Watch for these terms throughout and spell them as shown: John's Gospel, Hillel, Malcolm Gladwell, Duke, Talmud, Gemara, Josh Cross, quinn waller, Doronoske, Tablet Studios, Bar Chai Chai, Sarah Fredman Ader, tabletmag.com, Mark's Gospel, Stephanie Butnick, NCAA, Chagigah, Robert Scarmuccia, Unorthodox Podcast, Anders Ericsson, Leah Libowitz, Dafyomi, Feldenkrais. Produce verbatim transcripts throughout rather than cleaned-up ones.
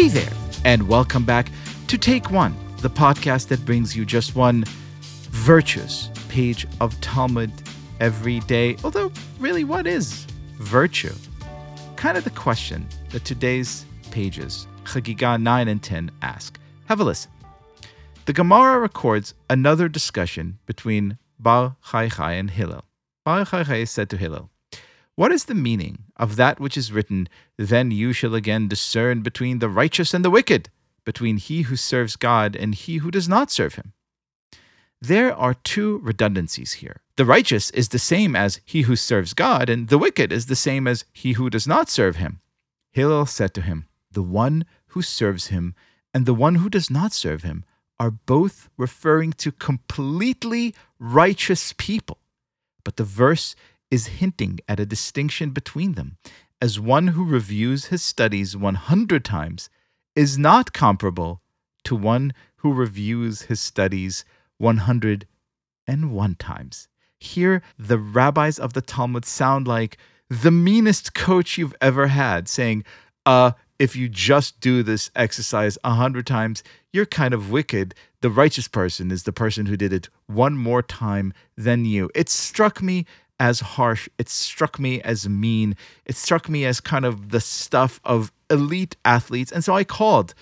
Hey there, and welcome back to Take One, the podcast that brings you just one virtuous page of Talmud every day. Although, really, what is virtue? Kind of the question that today's pages, Chagigah nine and ten, ask. Have a listen. The Gemara records another discussion between Bar Chai Chai and Hillel. Bar Chai Chai said to Hillel, "What is the meaning of that which is written, 'Then you shall again discern between the righteous and the wicked, between he who serves God and he who does not serve him?' There are two redundancies here. The righteous is the same as he who serves God, and the wicked is the same as he who does not serve him." Hillel said to him, "The one who serves him and the one who does not serve him are both referring to completely righteous people. But the verse is hinting at a distinction between them, as one who reviews his studies one hundred times is not comparable to one who reviews his studies one hundred one times. Here, the rabbis of the Talmud sound like the meanest coach you've ever had, saying, uh, if you just do this exercise one hundred times, you're kind of wicked. The righteous person is the person who did it one more time than you." It struck me as harsh, it struck me as mean, it struck me as kind of the stuff of elite athletes. And so I called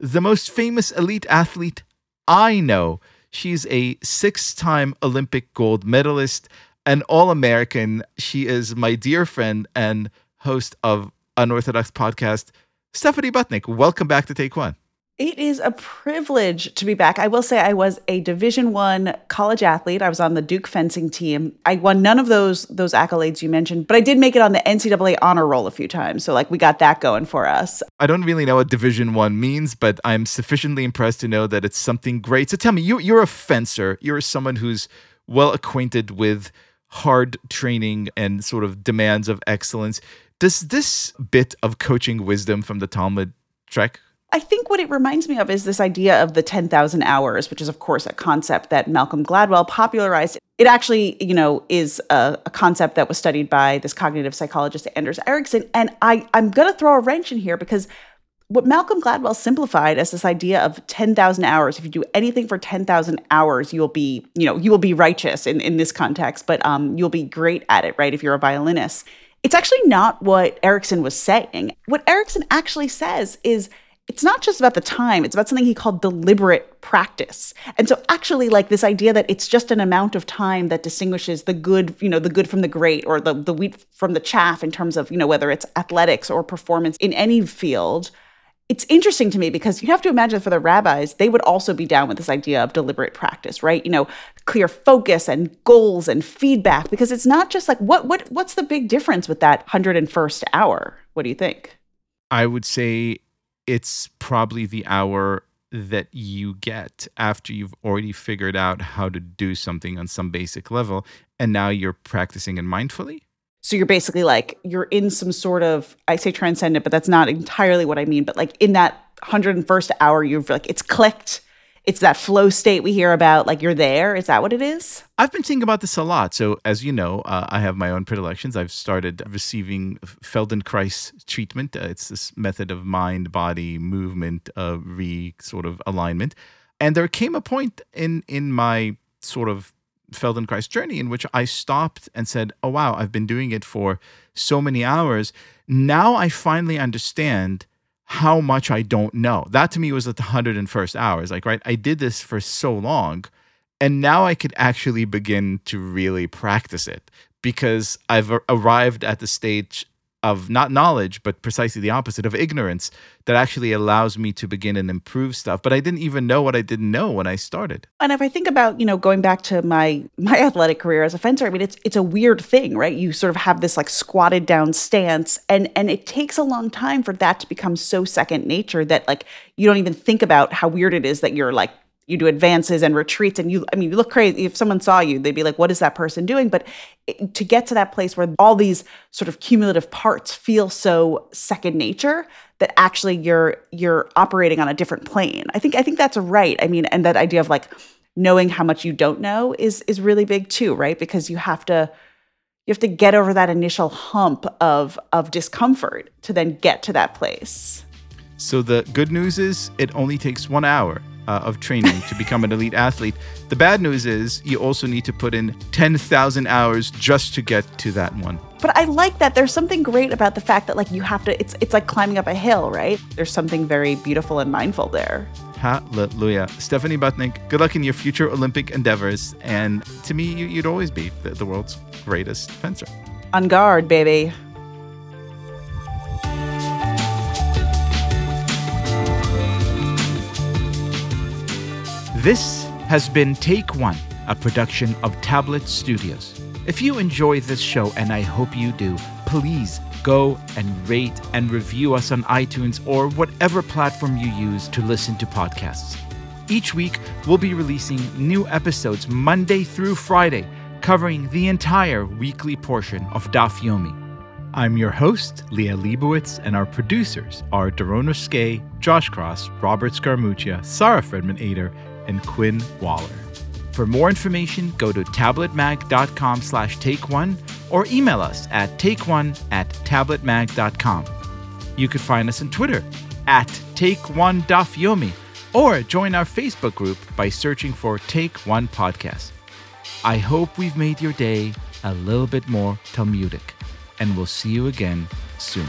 the most famous elite athlete I know. She's a six-time Olympic gold medalist, an All-American. She is my dear friend and host of Unorthodox Podcast, Stephanie Butnick. Welcome back to Take One. It is a privilege to be back. I will say I was a Division I college athlete. I was on the Duke fencing team. I won none of those those accolades you mentioned, but I did make it on the N C double A honor roll a few times. So like we got that going for us. I don't really know what Division I means, but I'm sufficiently impressed to know that it's something great. So tell me, you, you're a fencer. You're someone who's well acquainted with hard training and sort of demands of excellence. Does this bit of coaching wisdom from the Talmud trek? I think what it reminds me of is this idea of the ten thousand hours, which is, of course, a concept that Malcolm Gladwell popularized. It actually, you know, is a, a concept that was studied by this cognitive psychologist, Anders Ericsson. And I, I'm going to throw a wrench in here because what Malcolm Gladwell simplified as this idea of ten thousand hours, if you do anything for ten thousand hours, you'll be, you know, you will be righteous in, in this context, but um, you'll be great at it, right, if you're a violinist. It's actually not what Ericsson was saying. What Ericsson actually says is, it's not just about the time, it's about something he called deliberate practice. And so actually like this idea that it's just an amount of time that distinguishes the good, you know, the good from the great or the, the wheat from the chaff in terms of, you know, whether it's athletics or performance in any field. It's interesting to me because you have to imagine for the rabbis, they would also be down with this idea of deliberate practice, right? You know, clear focus and goals and feedback, because it's not just like, what what what's the big difference with that one hundred first hour? What do you think? I would say it's probably the hour that you get after you've already figured out how to do something on some basic level, and now you're practicing it mindfully. So you're basically like, you're in some sort of, I say transcendent, but that's not entirely what I mean, but like in that one hundred first hour, you've like, it's clicked. It's that flow state we hear about, like you're there. Is that what it is? I've been thinking about this a lot. So as you know, uh, I have my own predilections. I've started receiving Feldenkrais treatment. Uh, it's this method of mind, body, movement, uh, re sort of alignment. And there came a point in, in my sort of Feldenkrais journey in which I stopped and said, oh, wow, I've been doing it for so many hours. Now I finally understand how much I don't know. That to me was at the one hundred first hours. Like, right, I did this for so long, and now I could actually begin to really practice it because I've arrived at the stage of not knowledge, but precisely the opposite of ignorance that actually allows me to begin and improve stuff. But I didn't even know what I didn't know when I started. And if I think about, you know, going back to my my athletic career as a fencer, I mean, it's it's a weird thing, right? You sort of have this like squatted down stance, and and it takes a long time for that to become so second nature that like you don't even think about how weird it is that you're like, you do advances and retreats and you, I mean, you look crazy. If someone saw you, they'd be like, what is that person doing? But it, to get to that place where all these sort of cumulative parts feel so second nature that actually you're, you're operating on a different plane. I think, I think that's right. I mean, and that idea of like knowing how much you don't know is, is really big too, right? Because you have to, you have to get over that initial hump of, of discomfort to then get to that place. So the good news is it only takes one hour uh, of training to become an elite athlete. The bad news is you also need to put in ten thousand hours just to get to that one. But I like that. There's something great about the fact that, like, you have to, it's it's like climbing up a hill, right? There's something very beautiful and mindful there. Hallelujah. Stephanie Butnick, good luck in your future Olympic endeavors. And to me, you, you'd always be the, the world's greatest fencer. On guard, baby. This has been Take One, a production of Tablet Studios. If you enjoy this show, and I hope you do, please go and rate and review us on iTunes or whatever platform you use to listen to podcasts. Each week, we'll be releasing new episodes Monday through Friday, covering the entire weekly portion of Dafyomi. I'm your host, Leah Libowitz, and our producers are Doronoske, Josh Cross, Robert Scarmuccia, Sarah Fredman Ader, and Quinn Waller. For more information, go to tabletmag.com slash take one or email us at take one at tabletmag dot com. You could find us on Twitter at take one Dafyomi or join our Facebook group by searching for Take One Podcast. I hope we've made your day a little bit more Talmudic, and we'll see you again soon.